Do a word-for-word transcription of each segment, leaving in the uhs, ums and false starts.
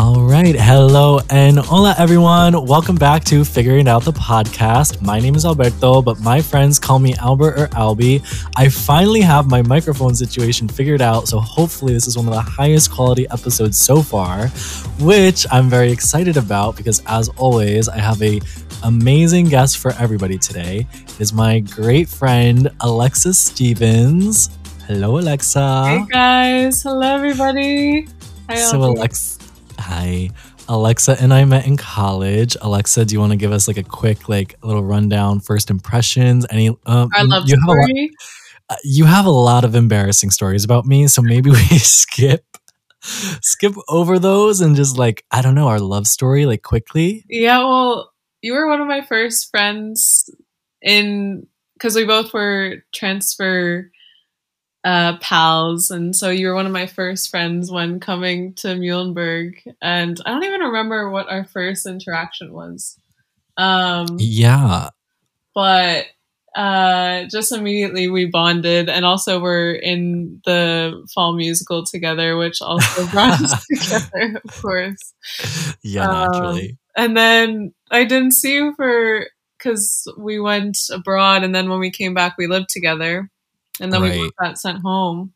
All right. Hello and hola, everyone. Welcome back to Figuring Out the Podcast. My name is Alberto, but my friends call me Albert or Alby. I finally have my microphone situation figured out, so hopefully this is one of the highest quality episodes so far, which I'm very excited about because, as always, I have a amazing guest for everybody today. It is my great friend, Alexa Stevens. Hello, Alexa. Hey, guys. Hello, everybody. Hi, so, Alexa. Hi. Alexa and I met in college. Alexa, do you want to give us like a quick, like a little rundown, first impressions? Any? Um, I love you have, a lot, you have a lot of embarrassing stories about me, so maybe we skip, skip over those and just like, I don't know, our love story, like quickly. Yeah, well, you were one of my first friends in, because we both were transfer Uh, pals, and so you were one of my first friends when coming to Muhlenberg, and I don't even remember what our first interaction was. Um, yeah, but uh, just immediately we bonded, and also we're in the fall musical together, which also brought us together, of course. Yeah, um, naturally. And then I didn't see you for because we went abroad, and then when we came back, we lived together. And then right. we both got sent home.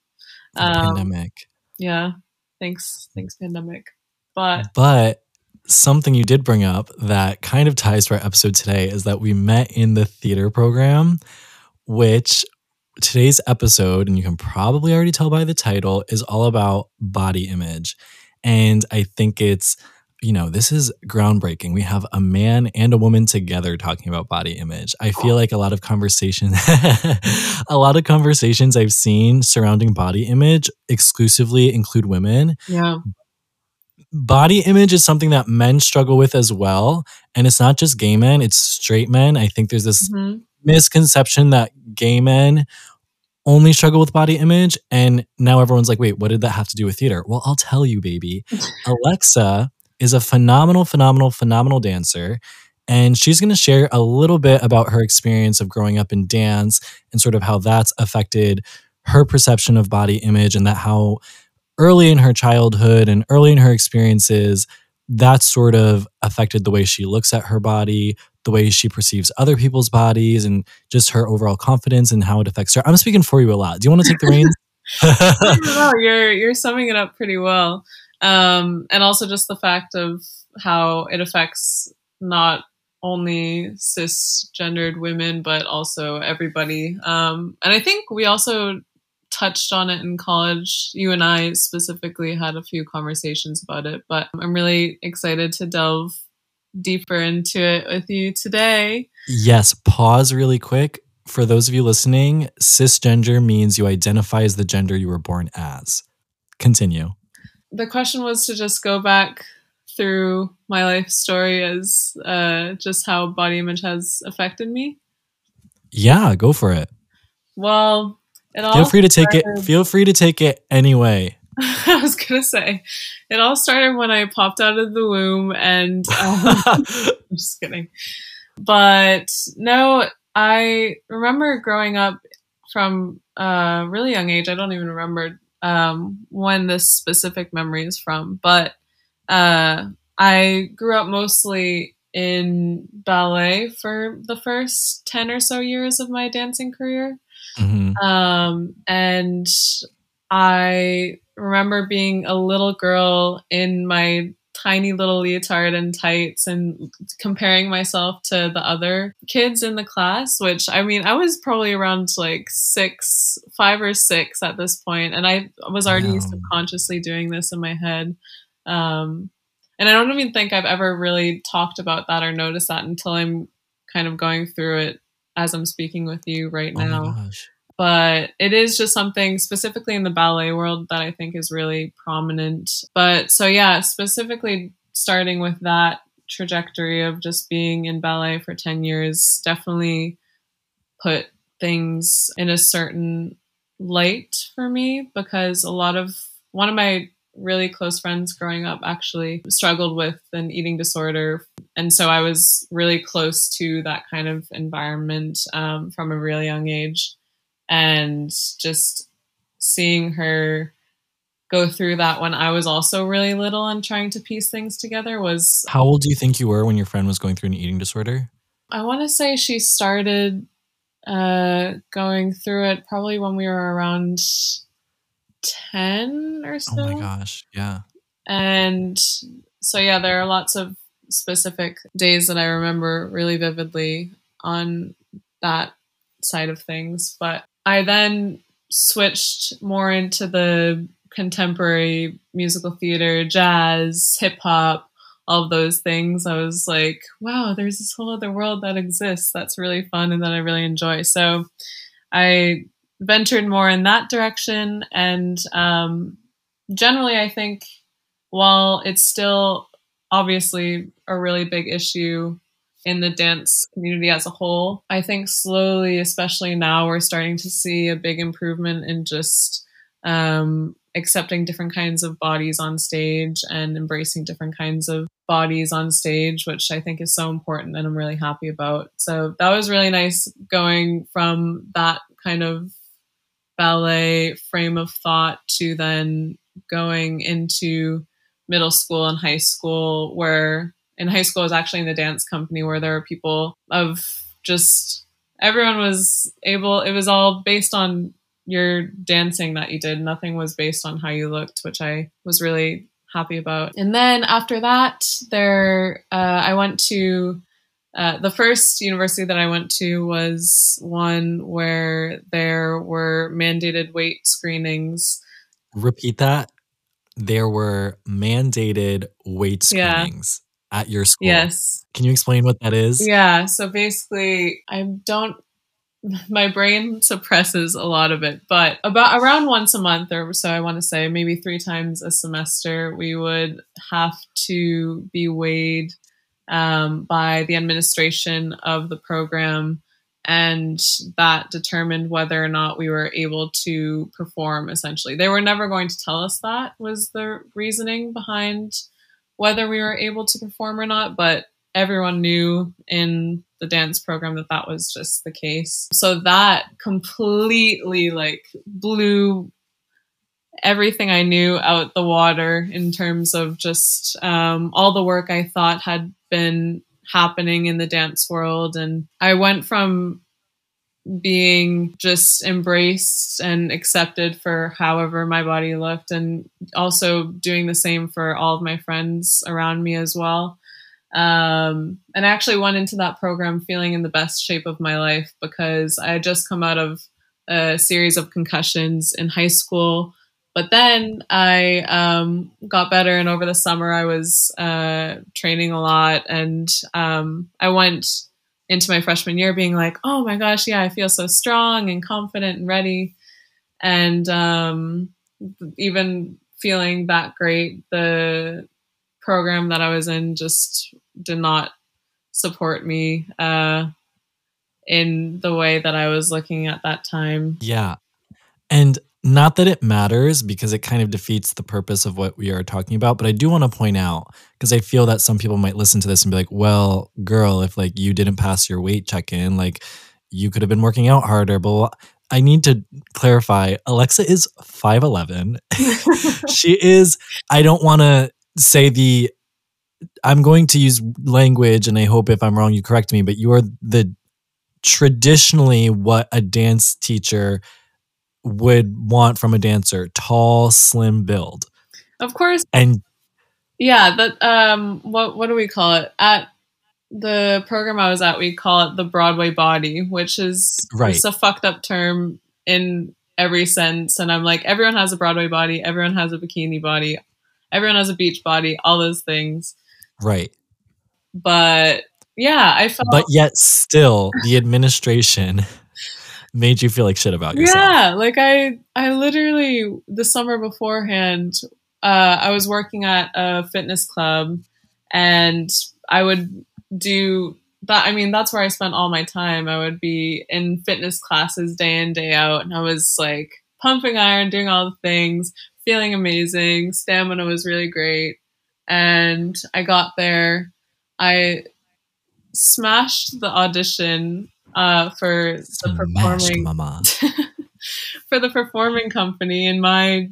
Um, pandemic. Yeah. Thanks. Thanks, pandemic. But but something you did bring up that kind of ties to our episode today is that we met in the theater program, which today's episode, and you can probably already tell by the title, is all about body image. And I think it's, you know, this is groundbreaking. We have a man and a woman together talking about body image. I feel like a lot of conversation, a lot of conversations I've seen surrounding body image exclusively include women. Yeah. Body image is something that men struggle with as well. And it's not just gay men, it's straight men. I think there's this mm-hmm. misconception that gay men only struggle with body image. And now everyone's like, wait, what did that have to do with theater? Well, I'll tell you, baby. Alexa is a phenomenal, phenomenal, phenomenal dancer. And she's going to share a little bit about her experience of growing up in dance and sort of how that's affected her perception of body image, and that how early in her childhood and early in her experiences, that sort of affected the way she looks at her body, the way she perceives other people's bodies, and just her overall confidence and how it affects her. I'm speaking for you a lot. Do you want to take the reins? Well, you're, you're summing it up pretty well. Um, and also just the fact of how it affects not only cisgendered women, but also everybody. Um, and I think we also touched on it in college. You and I specifically had a few conversations about it, but I'm really excited to delve deeper into it with you today. Yes. Pause really quick. For those of you listening, cisgender means you identify as the gender you were born as. Continue. The question was to just go back through my life story as uh, just how body image has affected me. Yeah, go for it. Well, it all feel free to started... take it. Feel free to take it anyway. I was gonna say, it all started when I popped out of the womb, and um, I'm just kidding. But no, I remember growing up from a really young age. I don't even remember Um, when this specific memory is from, but uh, I grew up mostly in ballet for the first ten or so years of my dancing career. Mm-hmm. Um, and I remember being a little girl in my tiny little leotard and tights and comparing myself to the other kids in the class, which I mean, I was probably around like six, five or six at this point, and I was already wow. subconsciously doing this in my head. Um, and I don't even think I've ever really talked about that or noticed that until I'm kind of going through it as I'm speaking with you right now. Oh my gosh. But it is just something specifically in the ballet world that I think is really prominent. But so, yeah, specifically starting with that trajectory of just being in ballet for ten years definitely put things in a certain light for me, because a lot of one of my really close friends growing up actually struggled with an eating disorder. And so I was really close to that kind of environment um, from a really young age. And just seeing her go through that when I was also really little and trying to piece things together was... How old do you think you were when your friend was going through an eating disorder? I want to say she started uh, going through it probably when we were around ten or so. Oh my gosh, yeah. And so, yeah, there are lots of specific days that I remember really vividly on that side of things. But I then switched more into the contemporary musical theater, jazz, hip hop, all of those things. I was like, wow, there's this whole other world that exists. That's really fun and that I really enjoy. So I ventured more in that direction. And um, generally, I think while it's still obviously a really big issue in the dance community as a whole, I think slowly, especially now, we're starting to see a big improvement in just um, accepting different kinds of bodies on stage and embracing different kinds of bodies on stage, which I think is so important and I'm really happy about. So that was really nice going from that kind of ballet frame of thought to then going into middle school and high school, where in high school I was actually in the dance company, where there were people of just, everyone was able, it was all based on your dancing that you did. Nothing was based on how you looked, which I was really happy about. And then after that, there, uh, I went to, uh, the first university that I went to was one where there were mandated weight screenings. Repeat that. There were mandated weight screenings yeah. at your school. Yes. Can you explain what that is? Yeah. So basically, I don't, my brain suppresses a lot of it, but about around once a month or so, I want to say maybe three times a semester, we would have to be weighed um, by the administration of the program. And that determined whether or not we were able to perform, essentially. They were never going to tell us that was the reasoning behind whether we were able to perform or not, but everyone knew in the dance program that that was just the case. So that completely like blew everything I knew out the water in terms of just um, all the work I thought had been happening in the dance world. And I went from being just embraced and accepted for however my body looked, and also doing the same for all of my friends around me as well. Um, and I actually went into that program feeling in the best shape of my life, because I had just come out of a series of concussions in high school. But then I um, got better, and over the summer I was uh, training a lot, and um, I went into my freshman year being like, oh my gosh, yeah, I feel so strong and confident and ready. And um, even feeling that great, the program that I was in just did not support me uh, in the way that I was looking at that time. Yeah. And not that it matters, because it kind of defeats the purpose of what we are talking about. But I do want to point out, because I feel that some people might listen to this and be like, well, girl, if like you didn't pass your weight check-in, like you could have been working out harder. But I need to clarify, Alexa is five eleven. She is, I don't want to say the, I'm going to use language, and I hope if I'm wrong, you correct me, but you are the traditionally what a dance teacher would want from a dancer: tall, slim build. Of course. And yeah, that um what what do we call it? At the program I was at, we call it the Broadway Body, which is right. It's a fucked up term in every sense. And I'm like, everyone has a Broadway body, everyone has a bikini body, everyone has a beach body, all those things. Right. But yeah, I felt But yet still the administration made you feel like shit about yourself. Yeah, like I I literally, the summer beforehand, uh, I was working at a fitness club, and I would do that. I mean, that's where I spent all my time. I would be in fitness classes day in, day out, and I was like pumping iron, doing all the things, feeling amazing. Stamina was really great. And I got there. I smashed the audition Uh, for the performing Mashed, mama. for the performing company, and my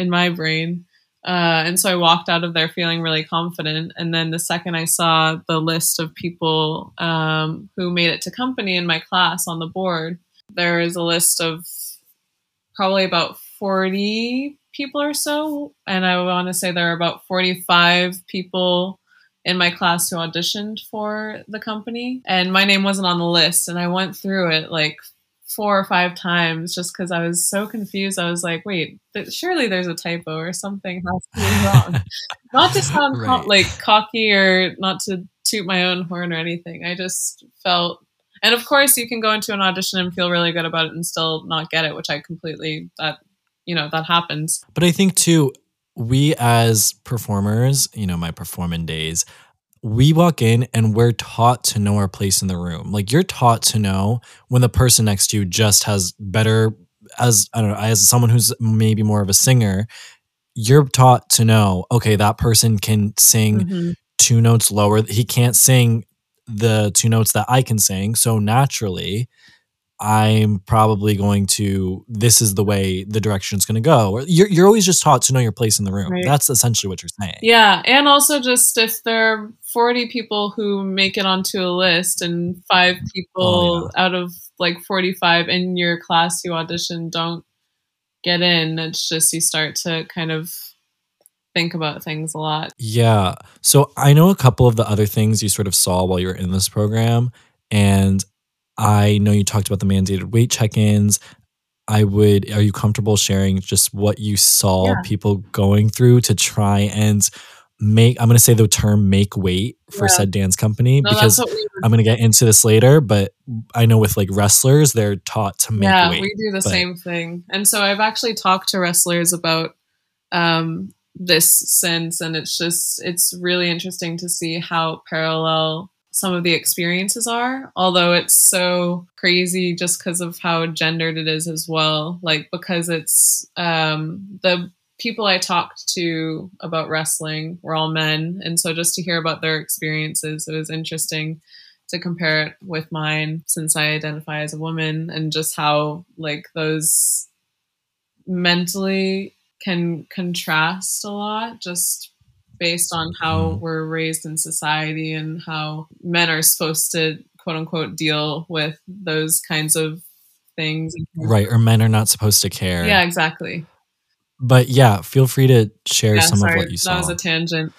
in my brain. Uh, and so I walked out of there feeling really confident. And then the second I saw the list of people um, who made it to company in my class on the board, there is a list of probably about forty people or so. And I want to say there are about forty-five people in my class who auditioned for the company. And my name wasn't on the list. And I went through it like four or five times just because I was so confused. I was like, wait, but surely there's a typo or something has to be wrong. Not to sound right. co- like cocky or not to toot my own horn or anything. I just felt, and of course you can go into an audition and feel really good about it and still not get it, which I completely, that, you know, that happens. But I think too, we as performers, you know, my performing days, we walk in and we're taught to know our place in the room. Like you're taught to know when the person next to you just has better, as I don't know, as someone who's maybe more of a singer, you're taught to know, okay, that person can sing mm-hmm. two notes lower. He can't sing the two notes that I can sing. So naturally, I'm probably going to, this is the way the direction it's going to go. Or you're, you're always just taught to know your place in the room. Right. That's essentially what you're saying. Yeah. And also just if there are forty people who make it onto a list and five people oh, yeah. out of like forty-five in your class who audition don't get in, it's just you start to kind of think about things a lot. Yeah. So I know a couple of the other things you sort of saw while you were in this program, and I know you talked about the mandated weight check-ins. I would, are you comfortable sharing just what you saw yeah. people going through to try and make, I'm going to say the term make weight for yeah. said dance company, no, because we I'm going to get into this later, but I know with like wrestlers, they're taught to make yeah, weight. Yeah, we do the but. same thing. And so I've actually talked to wrestlers about um, this since, and it's just, it's really interesting to see how parallel some of the experiences are, although it's so crazy just because of how gendered it is as well. Like, because it's um, the people I talked to about wrestling were all men. And so just to hear about their experiences, it was interesting to compare it with mine since I identify as a woman, and just how like those mentally can contrast a lot just based on how we're raised in society and how men are supposed to, quote unquote, deal with those kinds of things. Right. Or men are not supposed to care. Yeah, exactly. But yeah, feel free to share yeah, some sorry, of what you saw. That was a tangent.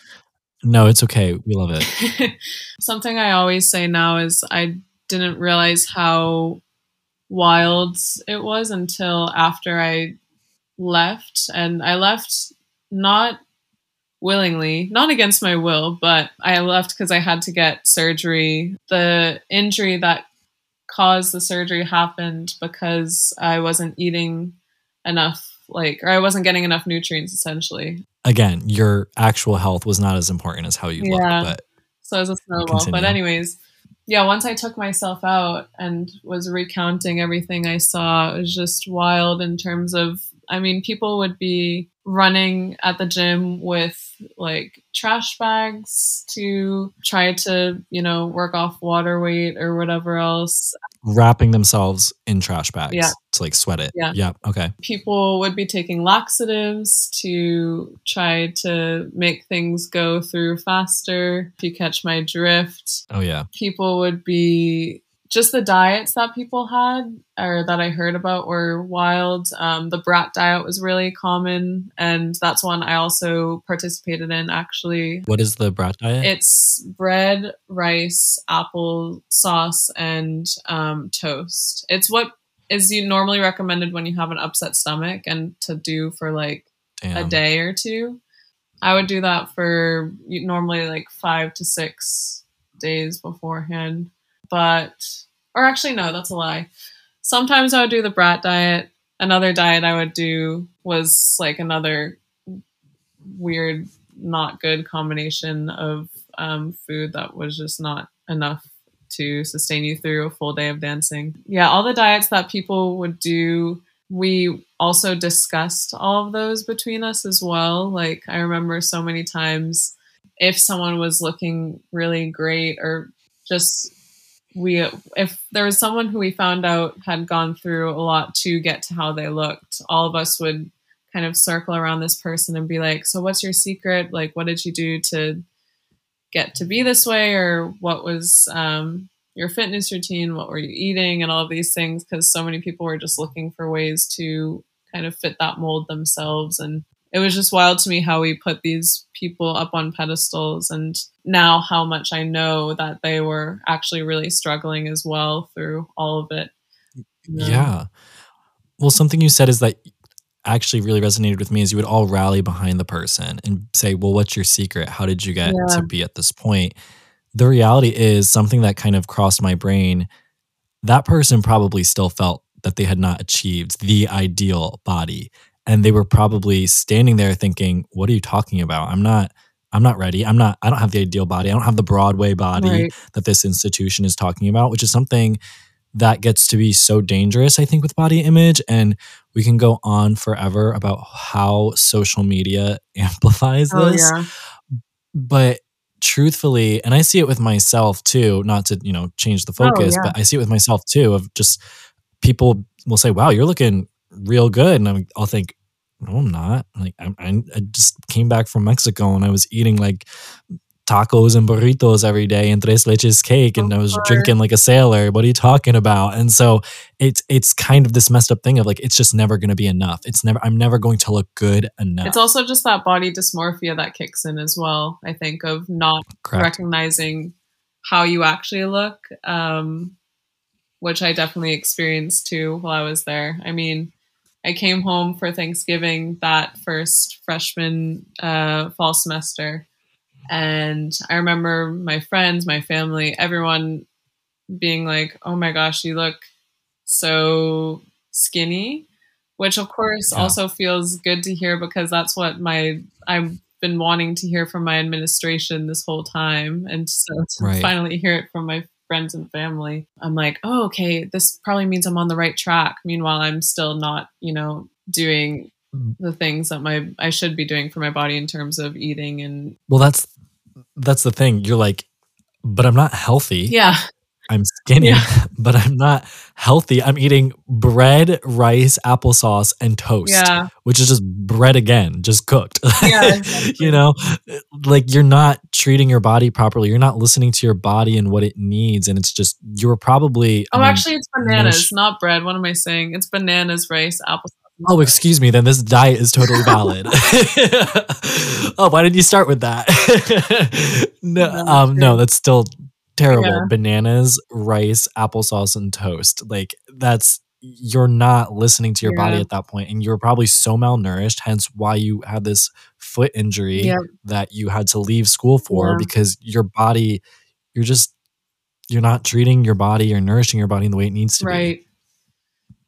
No, it's okay. We love it. Something I always say now is I didn't realize how wild it was until after I left. And I left not willingly, not against my will, but I left because I had to get surgery. The injury that caused the surgery happened because I wasn't eating enough, like, or I wasn't getting enough nutrients, essentially. Again, your actual health was not as important as how you yeah. looked. But so it was a snowball. Continue. But anyways, yeah, once I took myself out and was recounting everything I saw, it was just wild in terms of, I mean, people would be running at the gym with like trash bags to try to, you know, work off water weight or whatever else. Wrapping themselves in trash bags yeah. to like sweat it. Yeah. yeah. Okay. People would be taking laxatives to try to make things go through faster, if you catch my drift. Oh, yeah. People would be... Just the diets that people had or that I heard about were wild. Um, the BRAT diet was really common, and that's one I also participated in, actually. What is the BRAT diet? It's bread, rice, apple sauce, and um, toast. It's what is you normally recommended when you have an upset stomach and to do for like Damn. a day or two. I would do that for normally like five to six days beforehand. But, or actually, no, that's a lie. Sometimes I would do the BRAT diet. Another diet I would do was like another weird, not good combination of um, food that was just not enough to sustain you through a full day of dancing. Yeah, all the diets that people would do, we also discussed all of those between us as well. Like, I remember so many times if someone was looking really great or just... We, if there was someone who we found out had gone through a lot to get to how they looked, all of us would kind of circle around this person and be like, so what's your secret? Like, what did you do to get to be this way? Or what was um, your fitness routine? What were you eating? And all of these things, because so many people were just looking for ways to kind of fit that mold themselves. And it was just wild to me how we put these people up on pedestals, and now how much I know that they were actually really struggling as well through all of it. Yeah. yeah. Well, something you said is that actually really resonated with me is you would all rally behind the person and say, well, what's your secret? How did you get yeah. to be at this point? The reality is something that kind of crossed my brain. That person probably still felt that they had not achieved the ideal body. And they were probably standing there thinking, what are you talking about? I'm not, I'm not ready. I'm not, I don't have the ideal body. I don't have the Broadway body right. that this institution is talking about, which is something that gets to be so dangerous, I think, with body image. And we can go on forever about how social media amplifies this. Oh, yeah. But truthfully, and I see it with myself too, not to, you know, change the focus, oh, yeah. but I see it with myself too, of just people will say, wow, you're looking real good. And I'm, I'll think, no, I'm not. Like I, I just came back from Mexico and I was eating like tacos and burritos every day and tres leches cake. And I was drinking like a sailor. What are you talking about? And so it's, it's kind of this messed up thing of like, it's just never going to be enough. It's never, I'm never going to look good enough. It's also just that body dysmorphia that kicks in as well. I think of not Correct. recognizing how you actually look, um, which I definitely experienced too while I was there. I mean, I came home for Thanksgiving that first freshman uh, fall semester. And I remember my friends, my family, everyone being like, oh my gosh, you look so skinny, which of course yeah. also feels good to hear, because that's what my, I've been wanting to hear from my administration this whole time. And so to right. finally hear it from my friends and family, I'm like, oh, okay, this probably means I'm on the right track. Meanwhile, I'm still not, you know, doing the things that my I should be doing for my body in terms of eating. And well, that's that's the thing. You're like, but I'm not healthy. Yeah. I'm skinny, yeah. but I'm not healthy. I'm eating bread, rice, applesauce, and toast, yeah. which is just bread again, just cooked. Yeah, exactly. You know, like you're not treating your body properly. You're not listening to your body and what it needs. And it's just, you're probably- Oh, I mean, actually it's bananas, no not bread. What am I saying? It's bananas, rice, applesauce. Oh, excuse me. Then this diet is totally valid. Oh, why didn't you start with that? no, um, no, that's still- terrible. Yeah. Bananas, rice, applesauce, and toast. Like that's, you're not listening to your yeah. body at that point. And you're probably so malnourished, hence why you had this foot injury yeah. that you had to leave school for yeah. because your body, you're just, you're not treating your body or nourishing your body in the way it needs to right. be. Right.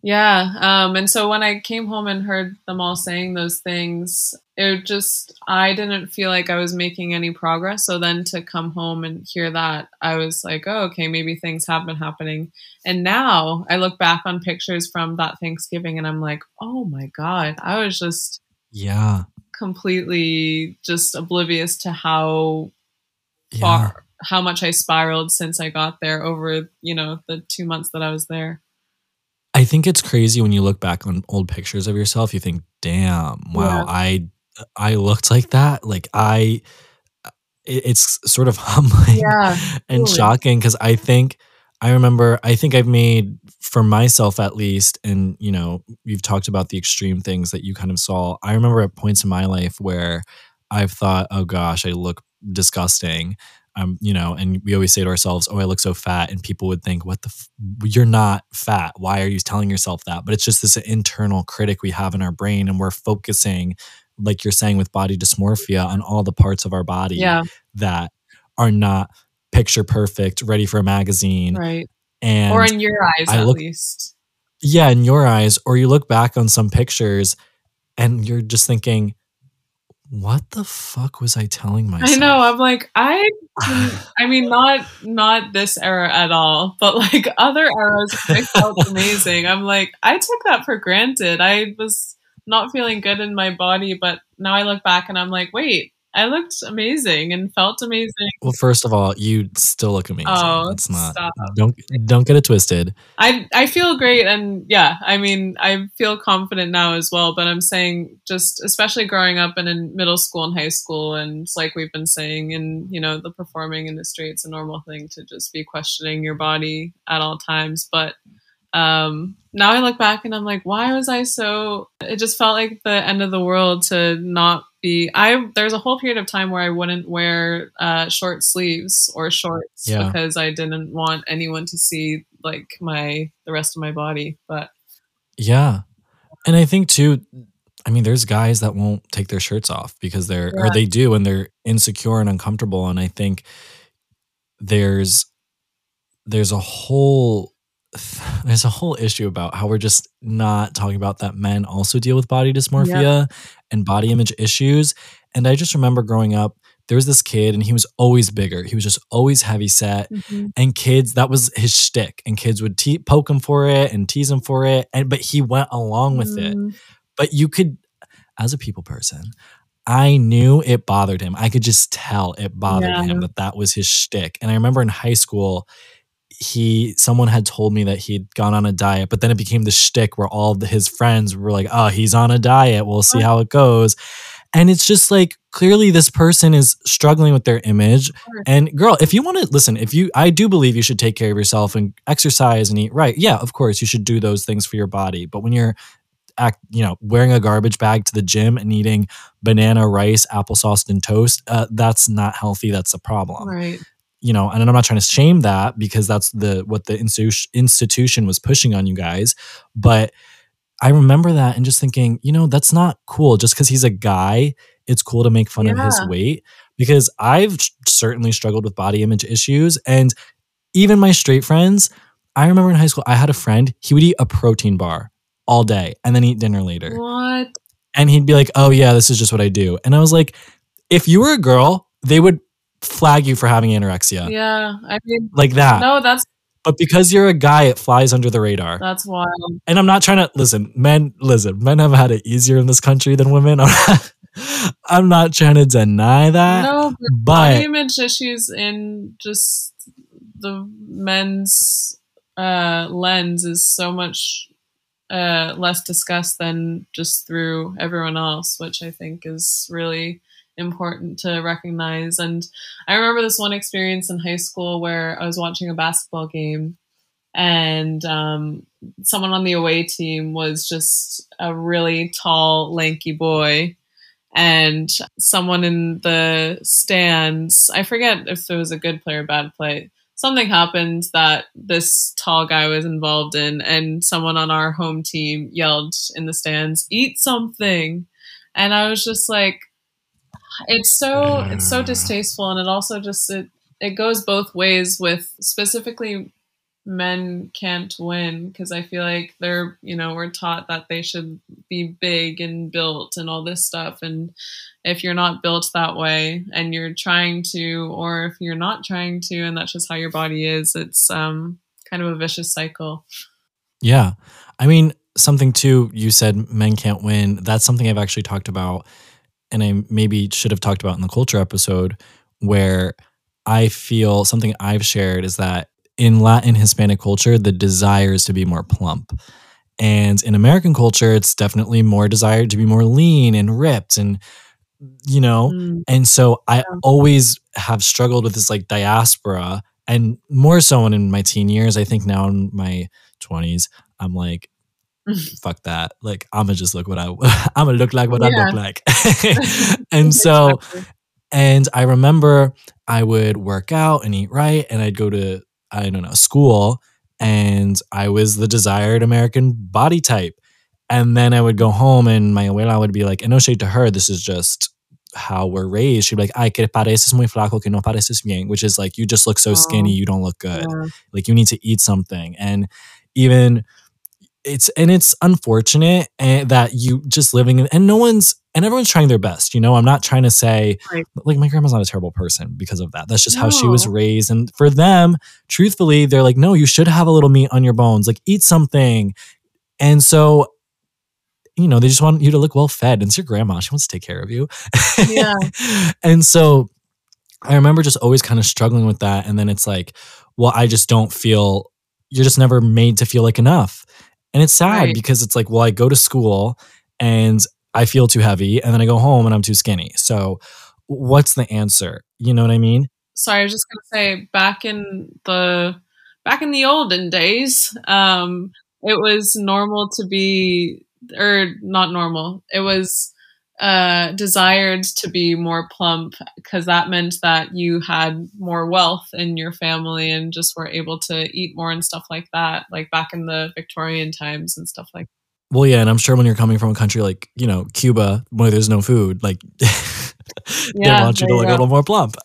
Yeah. Um, and so when I came home and heard them all saying those things, it just, I didn't feel like I was making any progress. So then to come home and hear that, I was like, oh, okay, maybe things have been happening. And now I look back on pictures from that Thanksgiving and I'm like, oh my God, I was just yeah, completely just oblivious to how yeah. far, how much I spiraled since I got there over, you know, the two months that I was there. I think it's crazy when you look back on old pictures of yourself, you think, damn, wow, yeah. I I looked like that. Like I, it, it's sort of humbling yeah, and totally. shocking, because I think, I remember, I think I've made, for myself at least, and you know, you've talked about the extreme things that you kind of saw. I remember at points in my life where I've thought, oh gosh, I look disgusting. Um, you know, and we always say to ourselves, oh, I look so fat. And people would think, what the, f you're not fat. Why are you telling yourself that? But it's just this internal critic we have in our brain. And we're focusing, like you're saying with body dysmorphia, on all the parts of our body yeah. that are not picture perfect, ready for a magazine. Right. And or in your eyes, I at look, least. Yeah, in your eyes. Or you look back on some pictures and you're just thinking, what the fuck was I telling myself? I know. I'm like, I, I mean, not, not this era at all, but like other eras, I felt amazing. I'm like, I took that for granted. I was not feeling good in my body, but now I look back and I'm like, wait, I looked amazing and felt amazing. Well, first of all, you still look amazing. Oh, it's not. Stop. Don't don't get it twisted. I I feel great, and yeah, I mean, I feel confident now as well. But I'm saying, just especially growing up and in middle school and high school, and like we've been saying, and you know, the performing industry, it's a normal thing to just be questioning your body at all times. But um, now I look back and I'm like, why was I so? It just felt like the end of the world to not. I there's a whole period of time where I wouldn't wear uh, short sleeves or shorts yeah. because I didn't want anyone to see like my the rest of my body. But yeah, and I think too, I mean, there's guys that won't take their shirts off because they're yeah. or they do and they're insecure and uncomfortable. And I think there's there's a whole there's a whole issue about how we're just not talking about that men also deal with body dysmorphia. Yeah. And body image issues. And I just remember growing up, there was this kid and he was always bigger. He was just always heavy set. Mm-hmm. And kids, that was his shtick. And kids would te- poke him for it and tease him for it. And but he went along with mm. it. But you could, as a people person, I knew it bothered him. I could just tell it bothered yeah. him that that was his shtick. And I remember in high school, he someone had told me that he'd gone on a diet, but then it became the shtick where all of his friends were like, oh, he's on a diet. We'll see how it goes. And it's just like, clearly this person is struggling with their image. And girl, if you want to listen, if you, I do believe you should take care of yourself and exercise and eat right. Yeah, of course you should do those things for your body. But when you're act, you know, wearing a garbage bag to the gym and eating banana, rice, applesauce, and toast, uh, that's not healthy. That's a problem. Right. You know, and I'm not trying to shame that because that's the what the institu- institution was pushing on you guys. But I remember that and just thinking, you know, that's not cool. Just because he's a guy, it's cool to make fun yeah. of his weight. Because I've certainly struggled with body image issues. And even my straight friends, I remember in high school, I had a friend, he would eat a protein bar all day and then eat dinner later. What? And he'd be like, oh yeah, this is just what I do. And I was like, if you were a girl, they would flag you for having anorexia. Yeah, I mean, like that. No, that's. But because you're a guy, it flies under the radar. That's wild. And I'm not trying to listen, men. Listen, men have had it easier in this country than women. I'm not trying to deny that. No, but body image issues in just the men's uh, lens is so much uh, less discussed than just through everyone else, which I think is really important to recognize. And I remember this one experience in high school where I was watching a basketball game and um, someone on the away team was just a really tall, lanky boy. And someone in the stands, I forget if it was a good play or bad play, something happened that this tall guy was involved in. And someone on our home team yelled in the stands, "Eat something." And I was just like, It's so it's so distasteful, and it also just it, it goes both ways with specifically men can't win because I feel like they're you know we're taught that they should be big and built and all this stuff, and if you're not built that way and you're trying to, or if you're not trying to, and that's just how your body is, it's um kind of a vicious cycle. Yeah, I mean something too. You said men can't win. That's something I've actually talked about. And I maybe should have talked about in the culture episode, where I feel something I've shared is that in Latin Hispanic culture, the desire is to be more plump. And in American culture, it's definitely more desired to be more lean and ripped and, you know, mm. and so I always have struggled with this like diaspora, and more so in my teen years. I think now in my twenties, I'm like, fuck that. Like, I'm going to just look what I, I'm going to look like what yeah. I look like. And so, and I remember I would work out and eat right. And I'd go to, I don't know, school, and I was the desired American body type. And then I would go home and my abuela would be like, and no shade to her, this is just how we're raised. She'd be like, ay, que pareces muy flaco, que no pareces bien, which is like, you just look so oh. skinny. You don't look good. Yeah. Like you need to eat something. And even It's and it's unfortunate and that you just living in, and no one's and everyone's trying their best. You know, I'm not trying to say right. like my grandma's not a terrible person because of that. That's just no. how she was raised. And for them, truthfully, they're like, no, you should have a little meat on your bones, like eat something. And so you know, they just want you to look well fed. And it's your grandma. She wants to take care of you. Yeah. And so I remember just always kind of struggling with that. And then it's like, well, I just don't feel, you're just never made to feel like enough. And it's sad, right? Because it's like, well, I go to school and I feel too heavy, and then I go home and I'm too skinny. So what's the answer? You know what I mean? Sorry, I was just going to say back in the, back in the olden days, um, it was normal to be, or not normal. It was uh, desired to be more plump because that meant that you had more wealth in your family and just were able to eat more and stuff like that, like back in the Victorian times and stuff like that. Well, yeah. And I'm sure when you're coming from a country like, you know, Cuba, where there's no food, like they yeah, want you to look a little more plump.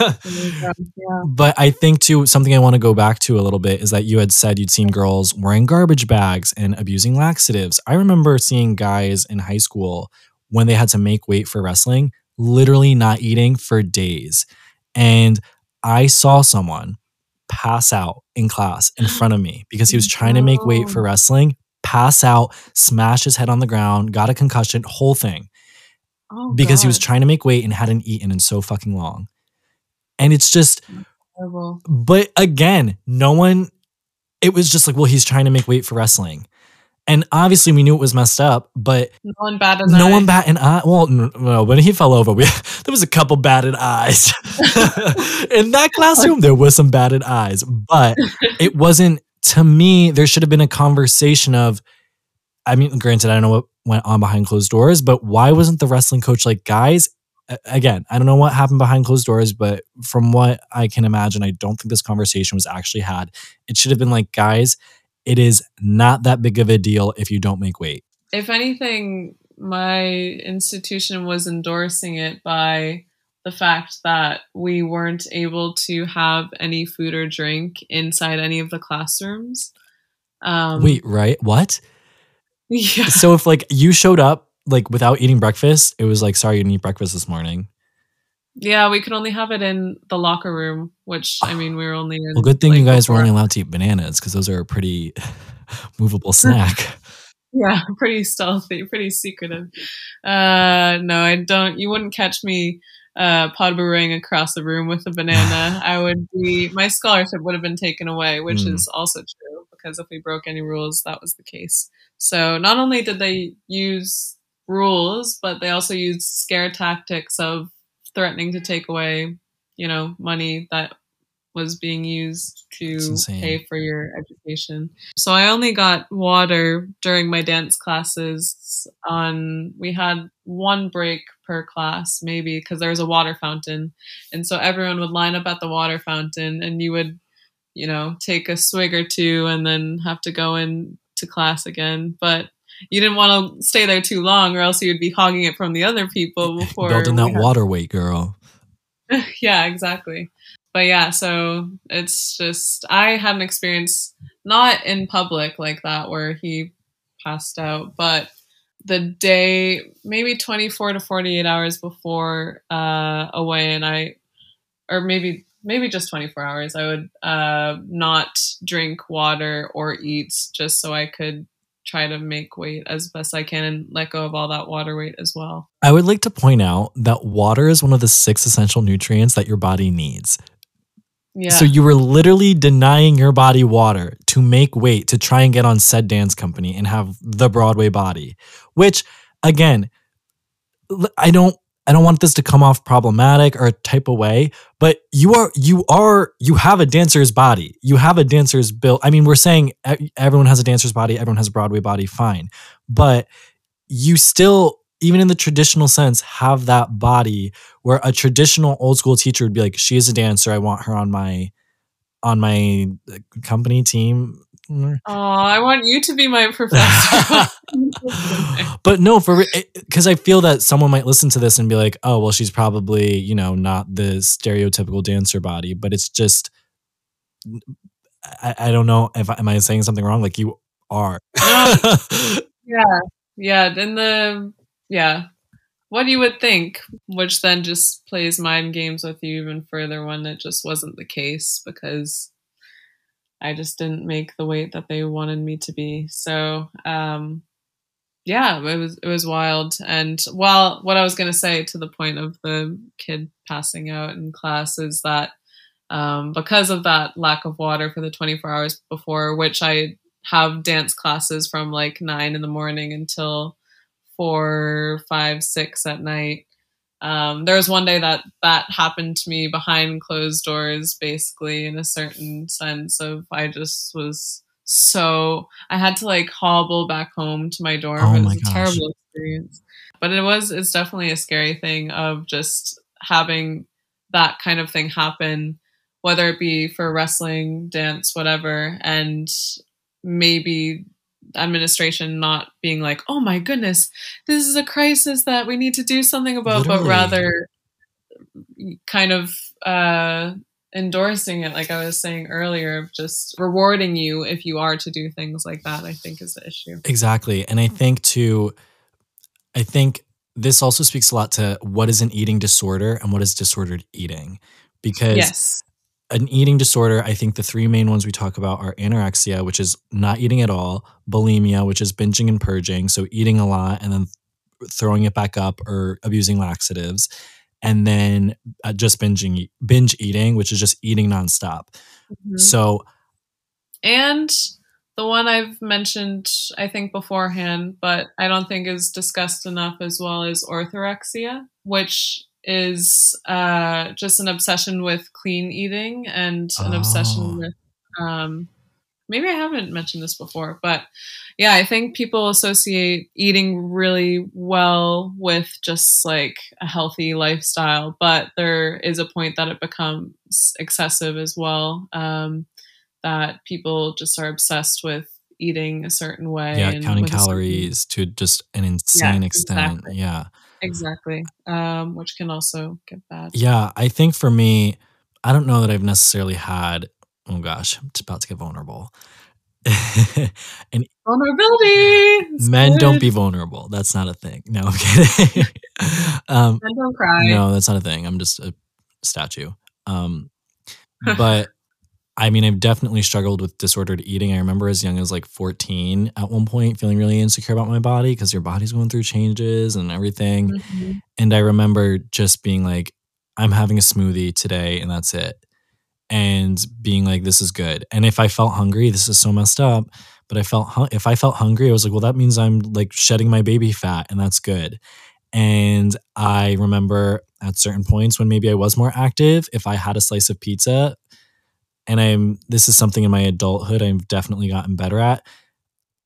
Yeah. But I think too, something I want to go back to a little bit is that you had said you'd seen girls wearing garbage bags and abusing laxatives. I remember seeing guys in high school when they had to make weight for wrestling, literally not eating for days. And I saw someone pass out in class in front of me because he was trying to make weight for wrestling, pass out, smash his head on the ground, got a concussion, whole thing. Oh, because God. He was trying to make weight and hadn't eaten in so fucking long. And it's just, horrible. But again, no one, it was just like, well, he's trying to make weight for wrestling. And obviously we knew it was messed up, but no one batted an eye. No one batted an eye. Well, no, no, when he fell over, we, there was a couple batted eyes. In that classroom, there was some batted eyes, but it wasn't, to me, there should have been a conversation of, I mean, granted, I don't know what went on behind closed doors, but why wasn't the wrestling coach like, guys, again, I don't know what happened behind closed doors, but from what I can imagine, I don't think this conversation was actually had. It should have been like, guys, it is not that big of a deal if you don't make weight. If anything, my institution was endorsing it by the fact that we weren't able to have any food or drink inside any of the classrooms. Um, Wait, right? What? Yeah. So if like you showed up like without eating breakfast, it was like, sorry, you didn't eat breakfast this morning. Yeah, we could only have it in the locker room, which I mean, we were only in. Well, good thing like, you guys before. were only allowed to eat bananas because those are a pretty movable snack. Yeah, pretty stealthy, pretty secretive. Uh, no, I don't. You wouldn't catch me uh, pod brewing across the room with a banana. I would be. My scholarship would have been taken away, which mm. is also true because if we broke any rules, that was the case. So not only did they use rules, but they also used scare tactics of threatening to take away, you know, money that was being used to pay for your education. So I only got water during my dance classes on, we had one break per class, maybe, because there was a water fountain. And so everyone would line up at the water fountain and you would, you know, take a swig or two and then have to go in to class again. But you didn't want to stay there too long or else you'd be hogging it from the other people before building that water weight, girl. Yeah, exactly. But yeah, so it's just, I had an experience not in public like that where he passed out, but the day, maybe twenty-four to forty-eight hours before uh, away and I, or maybe maybe just twenty-four hours, I would uh, not drink water or eat just so I could try to make weight as best I can and let go of all that water weight as well. I would like to point out that water is one of the six essential nutrients that your body needs. Yeah. So you were literally denying your body water to make weight, to try and get on said dance company and have the Broadway body, which again, I don't, I don't want this to come off problematic or a type of way, but you are, you are, you have a dancer's body. You have a dancer's build. I mean, we're saying everyone has a dancer's body. Everyone has a Broadway body. Fine. But you still, even in the traditional sense, have that body where a traditional old school teacher would be like, she is a dancer. I want her on my, on my company team. Oh, I want you to be my professor. But no, for because I feel that someone might listen to this and be like, oh, well, she's probably, you know, not the stereotypical dancer body, but it's just, I, I don't know if, am I saying something wrong? Like you are. yeah. Yeah. Then the, yeah. What you would think, which then just plays mind games with you even further when it just wasn't the case because I just didn't make the weight that they wanted me to be. So, um, yeah, it was it was wild. And well, what I was going to say to the point of the kid passing out in class is that um, because of that lack of water for the twenty-four hours before, which I have dance classes from like nine in the morning until four, five, six at night. Um, there was one day that that happened to me behind closed doors, basically, in a certain sense of I just was so I had to like hobble back home to my dorm. Oh, it was a gosh. terrible experience, but it was it's definitely a scary thing of just having that kind of thing happen, whether it be for wrestling, dance, whatever, and maybe administration not being like, oh my goodness, this is a crisis that we need to do something about, Literally. but rather kind of uh, endorsing it, like I was saying earlier, of just rewarding you if you are to do things like that, I think is the issue. Exactly. And I think too, I think this also speaks a lot to what is an eating disorder and what is disordered eating, because yes. an eating disorder, I think the three main ones we talk about are anorexia, which is not eating at all, bulimia, which is binging and purging, so eating a lot and then throwing it back up or abusing laxatives, and then just binging, binge eating, which is just eating nonstop. Mm-hmm. So, and the one I've mentioned, I think beforehand, but I don't think is discussed enough as well is orthorexia, which is uh, just an obsession with clean eating and an oh. obsession with, um, maybe I haven't mentioned this before, but yeah, I think people associate eating really well with just like a healthy lifestyle, but there is a point that it becomes excessive as well, um, that people just are obsessed with eating a certain way. Yeah, and counting calories certain... to just an insane yeah, extent. Exactly. Yeah. Exactly. Um, which can also get bad. Yeah. I think for me, I don't know that I've necessarily had, oh gosh, I'm about to get vulnerable. and Vulnerability. It's men good. Don't be vulnerable. That's not a thing. No, I'm kidding. um, men don't cry. No, that's not a thing. I'm just a statue. Um, but I mean, I've definitely struggled with disordered eating. I remember as young as like fourteen at one point feeling really insecure about my body because your body's going through changes and everything. Mm-hmm. And I remember just being like, I'm having a smoothie today and that's it. And being like, this is good. And if I felt hungry, this is so messed up. But I felt hu- if I felt hungry, I was like, well, that means I'm like shedding my baby fat and that's good. And I remember at certain points when maybe I was more active, if I had a slice of pizza, and I'm, this is something in my adulthood I've definitely gotten better at,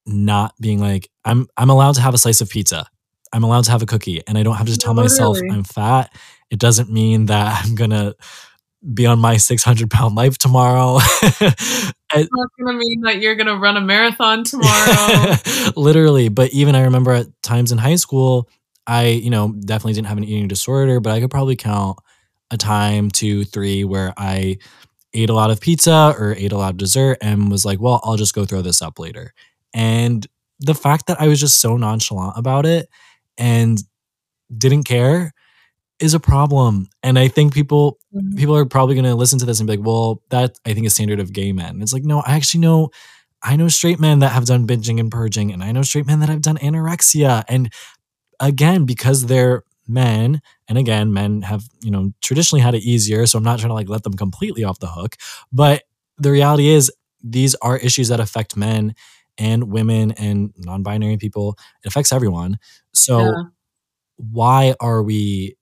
not being like, I'm I'm allowed to have a slice of pizza. I'm allowed to have a cookie. And I don't have to tell Literally. myself I'm fat. It doesn't mean that I'm going to be on my six hundred pound life tomorrow. It's not going to mean that you're going to run a marathon tomorrow. Literally. But even I remember at times in high school, I, you know, definitely didn't have an eating disorder, but I could probably count a time, two, three, where I ate a lot of pizza or ate a lot of dessert and was like, well, I'll just go throw this up later. And the fact that I was just so nonchalant about it and didn't care is a problem. And I think people people are probably going to listen to this and be like, well, that I think is standard of gay men. And it's like, no, I actually know, I know straight men that have done binging and purging, and I know straight men that have done anorexia. And again, because they're men, and again, men have, you know, traditionally had it easier, so I'm not trying to like let them completely off the hook, but the reality is these are issues that affect men and women and non-binary people. It affects everyone. So yeah. why are we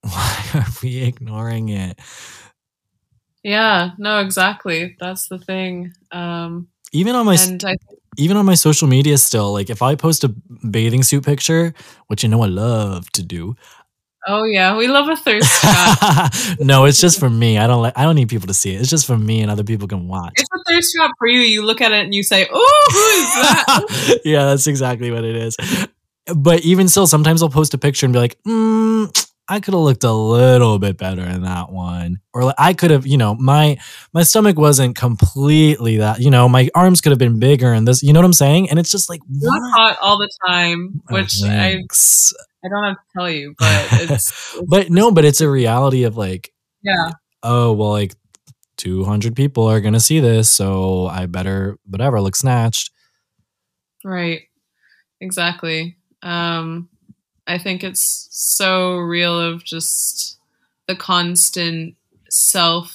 why are we ignoring it? Yeah, no, exactly. That's the thing. Um even on my and I- Even on my social media still, like if I post a bathing suit picture, which you know I love to do. Oh yeah, we love a thirst trap. No, it's just for me. I don't like. I don't need people to see it. It's just for me, and other people can watch. It's a thirst trap for you. You look at it and you say, "Oh, who is that?" Yeah, that's exactly what it is. But even still, sometimes I'll post a picture and be like, mm, "I could have looked a little bit better in that one," or like, I could have, you know, my my stomach wasn't completely that. You know, my arms could have been bigger, and this, you know what I'm saying? And it's just like, what? You're hot all the time, which oh, I. I don't have to tell you, but it's, it's but no, but it's a reality of like, yeah, oh, well, like two hundred people are going to see this. So I better, whatever, look snatched. Right. exactly. Um, I think it's so real of just the constant self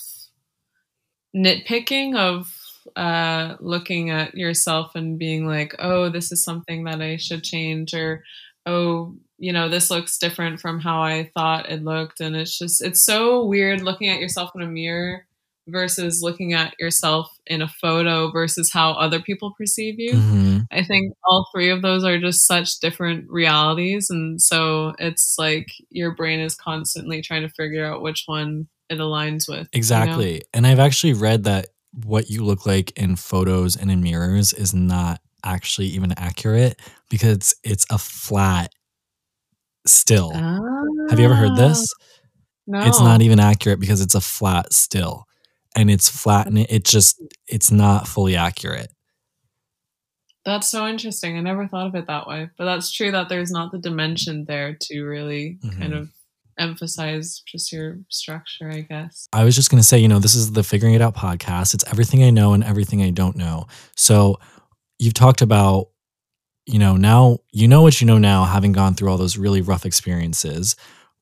nitpicking of uh, looking at yourself and being like, oh, this is something that I should change, or, oh, you know, this looks different from how I thought it looked. And it's just, it's so weird looking at yourself in a mirror versus looking at yourself in a photo versus how other people perceive you. Mm-hmm. I think all three of those are just such different realities. And so it's like your brain is constantly trying to figure out which one it aligns with. Exactly. You know? And I've actually read that what you look like in photos and in mirrors is not actually even accurate because it's a flat still. Oh. Have you ever heard this? No. It's not even accurate because it's a flat still. And it's flat and it just, it's not fully accurate. That's so interesting. I never thought of it that way. But that's true that there's not the dimension there to really mm-hmm. kind of emphasize just your structure, I guess. I was just going to say, you know, this is the Figuring It Out podcast. It's everything I know and everything I don't know. So you've talked about, you know, now, you know what you know now, having gone through all those really rough experiences.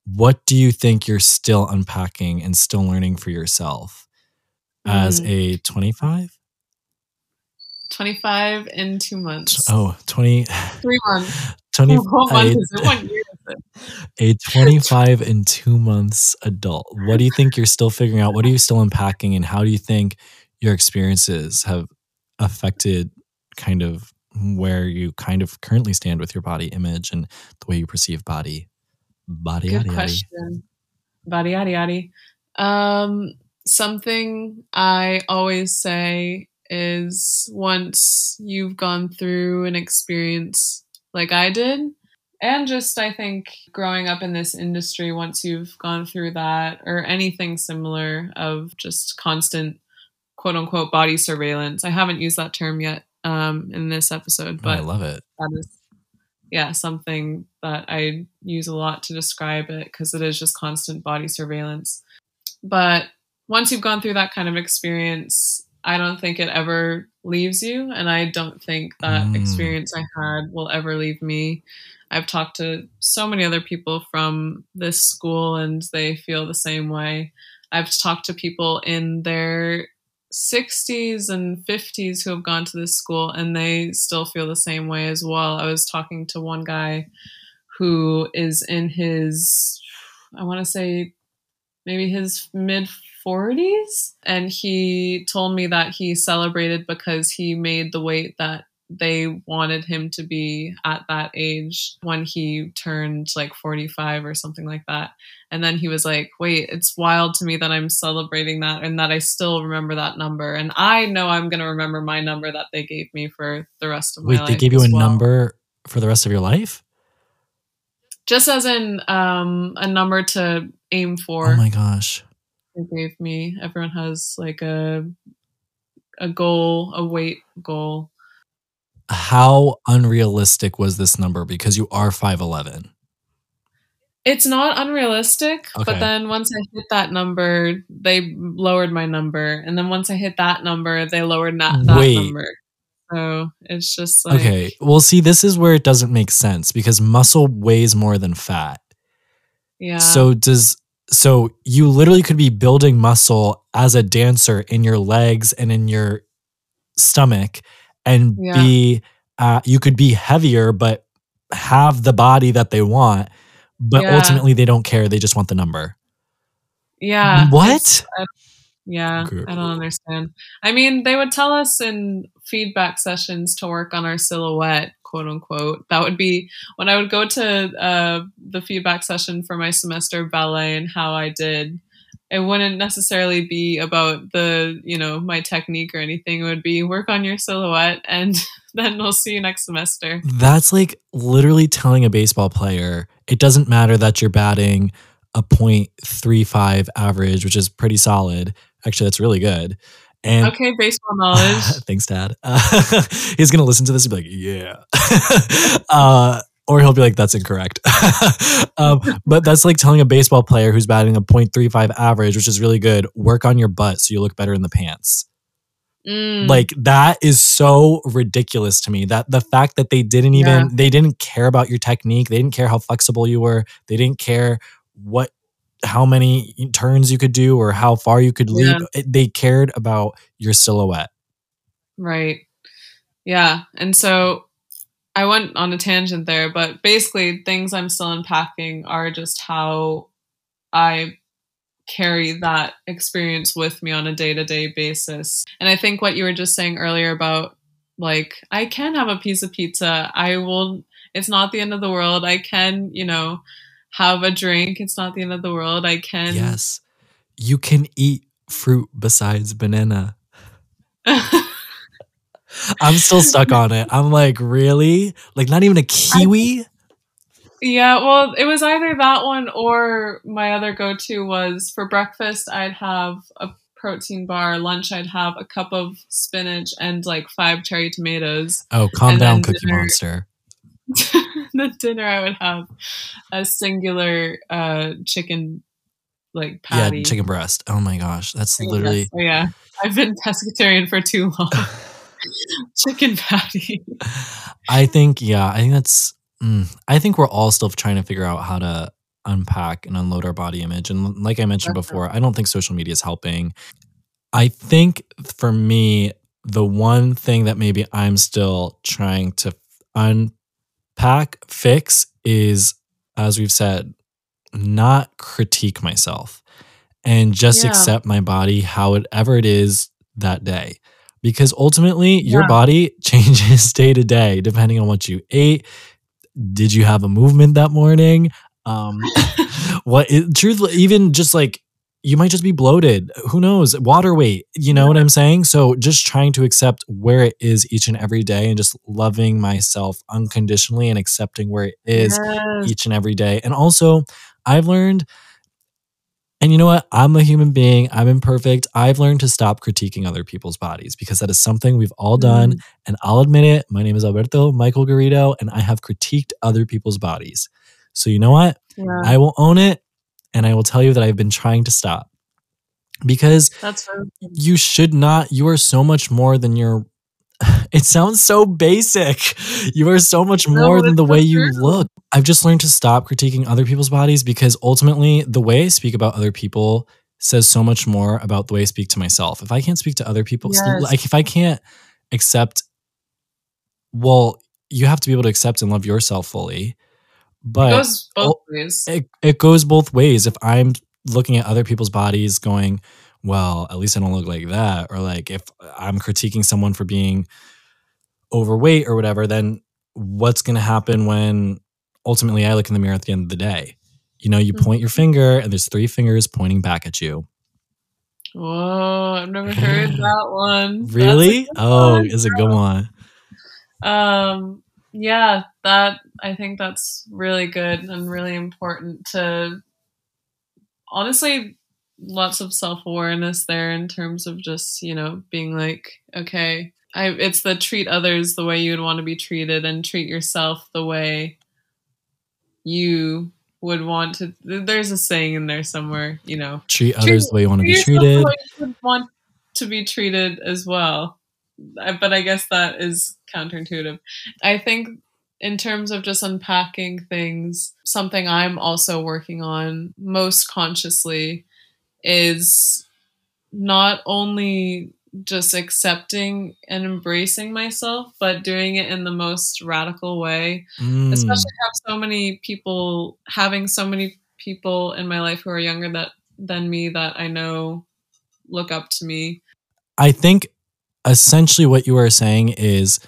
What do you think you're still unpacking and still learning for yourself as a twenty-five? twenty-five in two months. Oh, twenty. Three months. twenty, oh, a, is it? One year is it? A twenty-five in two months adult. What do you think you're still figuring out? What are you still unpacking? And how do you think your experiences have affected kind of where you kind of currently stand with your body image and the way you perceive body? Body, Good yaddy, question. Yaddy. Body, yaddy, yaddy. Um, something I always say is once you've gone through an experience like I did, and just I think growing up in this industry, once you've gone through that or anything similar of just constant quote unquote body surveillance. I haven't used that term yet um, in this episode, but oh, I love it. That is, yeah, something that I use a lot to describe it because it is just constant body surveillance. But once you've gone through that kind of experience, I don't think it ever leaves you. And I don't think that mm. experience I had will ever leave me. I've talked to so many other people from this school and they feel the same way. I've talked to people in their sixties and fifties who have gone to this school and they still feel the same way as well. I was talking to one guy who is in his, I want to say maybe his mid forties. And he told me that he celebrated because he made the weight that they wanted him to be at that age when he turned like forty-five or something like that. And then he was like, wait, it's wild to me that I'm celebrating that and that I still remember that number. And I know I'm going to remember my number that they gave me for the rest of my wait, life. Wait, they gave you a well. number for the rest of your life? Just as in um, a number to aim for. Oh my gosh. Gave me. Everyone has like a a goal, a weight goal. How unrealistic was this number? Because you are five eleven. It's not unrealistic, okay. But then once I hit that number, they lowered my number. And then once I hit that number, they lowered that, that number. So it's just like... Okay, well see, this is where it doesn't make sense because muscle weighs more than fat. Yeah. So does... So you literally could be building muscle as a dancer in your legs and in your stomach and yeah. be, uh, you could be heavier, but have the body that they want, but yeah. ultimately they don't care. They just want the number. Yeah. What? I, yeah. Good. I don't understand. I mean, they would tell us in feedback sessions to work on our silhouette, quote unquote. That would be when I would go to uh, the feedback session for my semester of ballet and how I did. It wouldn't necessarily be about the, you know, my technique or anything. It would be work on your silhouette and then we'll see you next semester. That's like literally telling a baseball player, it doesn't matter that you're batting a point three five average, which is pretty solid. Actually, that's really good. And, okay, baseball knowledge. Thanks, Dad. Uh, he's going to listen to this and be like, yeah. uh, or he'll be like, that's incorrect. um, but that's like telling a baseball player who's batting a point three five average, which is really good, work on your butt so you look better in the pants. Mm. Like, that is so ridiculous to me, that the fact that they didn't even, yeah. they didn't care about your technique. They didn't care how flexible you were. They didn't care what, how many turns you could do or how far you could leap. Yeah. They cared about your silhouette. Right. Yeah. And so I went on a tangent there, but basically things I'm still unpacking are just how I carry that experience with me on a day-to-day basis. And I think what you were just saying earlier about, like, I can have a piece of pizza. I will, it's not the end of the world. I can, you know, have a drink. It's not the end of the world. I can. Yes. You can eat fruit besides banana. I'm still stuck on it. I'm like, really? Like, not even a kiwi? I Yeah, well, it was either that one or my other go-to was for breakfast, I'd have a protein bar. Lunch, I'd have a cup of spinach and like five cherry tomatoes. Oh, calm down, Cookie Monster. The dinner, I would have a singular uh, chicken, like patty. Yeah, chicken breast. Oh my gosh, that's chicken literally. Oh, yeah, I've been pescatarian for too long. Chicken patty. I think, yeah, I think that's. Mm. I think we're all still trying to figure out how to unpack and unload our body image. And like I mentioned before, I don't think social media is helping. I think for me, the one thing that maybe I'm still trying to unpack, fix is, as we've said, not critique myself and just yeah. accept my body, however it is that day. Because ultimately, yeah. your body changes day to day, depending on what you ate. Did you have a movement that morning? Um, what is, truthfully, even just like, you might just be bloated. Who knows? Water weight, you know yeah. what I'm saying? So just trying to accept where it is each and every day and just loving myself unconditionally and accepting where it is yes. each and every day. And also I've learned, and you know what? I'm a human being. I'm imperfect. I've learned to stop critiquing other people's bodies because that is something we've all done. Mm. And I'll admit it. My name is Alberto Michael Garrido, and I have critiqued other people's bodies. So you know what? Yeah. I will own it. And I will tell you that I've been trying to stop because That's you should not, you are so much more than your, it sounds so basic. You are so much more no, than the way you look. I've just learned to stop critiquing other people's bodies because ultimately the way I speak about other people says so much more about the way I speak to myself. If I can't speak to other people, yes. like if I can't accept, well, you have to be able to accept and love yourself fully. But it goes both ways. It, it goes both ways. If I'm looking at other people's bodies going, well, at least I don't look like that. Or like if I'm critiquing someone for being overweight or whatever, then what's going to happen when ultimately I look in the mirror at the end of the day? You know, you mm-hmm. point your finger and there's three fingers pointing back at you. Whoa, I've never heard that one. Really? Oh, one. Is it go on? Um, yeah, that, I think that's really good and really important to honestly, lots of self-awareness there in terms of just, you know, being like, okay, I, it's the treat others the way you'd want to be treated and treat yourself the way you would want to. There's a saying in there somewhere, you know, treat others treat, the way you want to be treated. The way you would want to be treated as well. But I guess that is counterintuitive. I think in terms of just unpacking things, something I'm also working on most consciously is not only just accepting and embracing myself, but doing it in the most radical way. Mm. Especially have so many people, having so many people in my life who are younger that, than me that I know look up to me. I think essentially what you are saying is,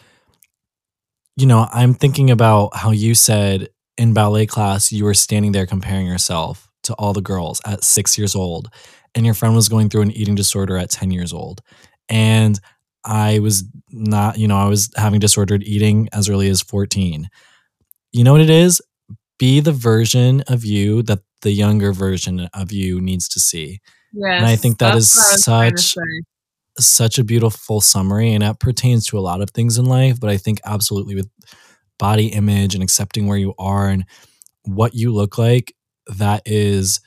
you know, I'm thinking about how you said in ballet class, you were standing there comparing yourself to all the girls at six years old. And your friend was going through an eating disorder at ten years old. And I was not, you know, I was having disordered eating as early as fourteen. You know what it is? Be the version of you that the younger version of you needs to see. Yes, and I think that is such, such a beautiful summary. And that pertains to a lot of things in life, but I think absolutely with body image and accepting where you are and what you look like, that is,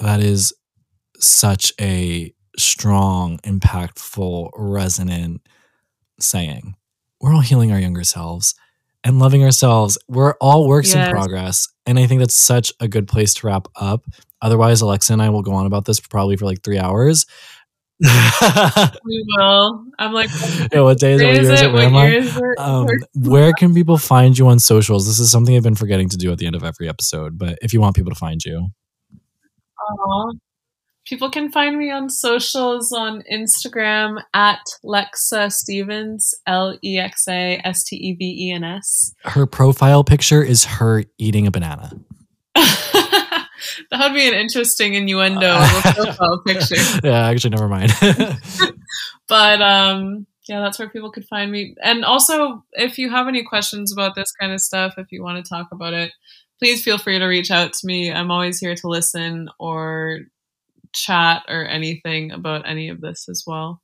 that is such a strong, impactful, resonant saying. We're all healing our younger selves and loving ourselves. We're all works yes. in progress. And I think that's such a good place to wrap up. Otherwise, Alexa and I will go on about this probably for like three hours. We will. I'm like, yeah, what day is it? What year is it? Where, year is it? Um, where can people find you on socials? This is something I've been forgetting to do at the end of every episode, but if you want people to find you. Aww. People can find me on socials on Instagram at Lexa Stevens, L E X A S T E V E N S. Her profile picture is her eating a banana. That would be an interesting innuendo of a profile picture. Yeah, actually, never mind. But um, yeah, that's where people could find me. And also, if you have any questions about this kind of stuff, if you want to talk about it, please feel free to reach out to me. I'm always here to listen or chat or anything about any of this as well.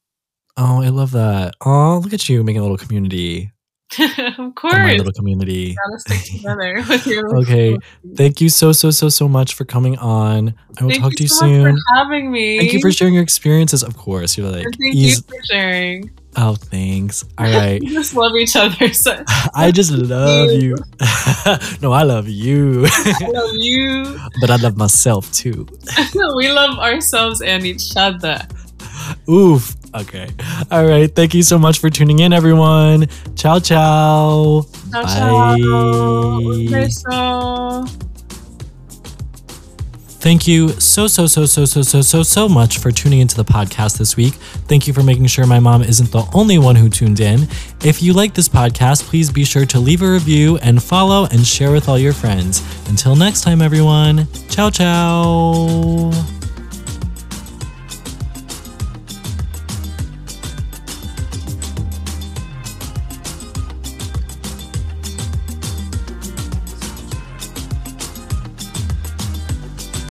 Oh, I love that. Oh, look at you making a little community. Of course. My little community. Gotta stick together with your okay. Community. Thank you so, so, so, so much for coming on. I will thank talk you to you so soon. Thank you for having me. Thank you for sharing your experiences. Of course. You're like, and thank ease. you for sharing. Oh, thanks. All right. We just love each other. So. I just love you. No, I love you. I love you. But I love myself too. We love ourselves and each other. Oof. Okay. All right. Thank you so much for tuning in, everyone. Ciao, ciao. Ciao, bye. Ciao. Thank you so, so, so, so, so, so, so, so much for tuning into the podcast this week. Thank you for making sure my mom isn't the only one who tuned in. If you like this podcast, please be sure to leave a review and follow and share with all your friends. Until next time, everyone. Ciao, ciao.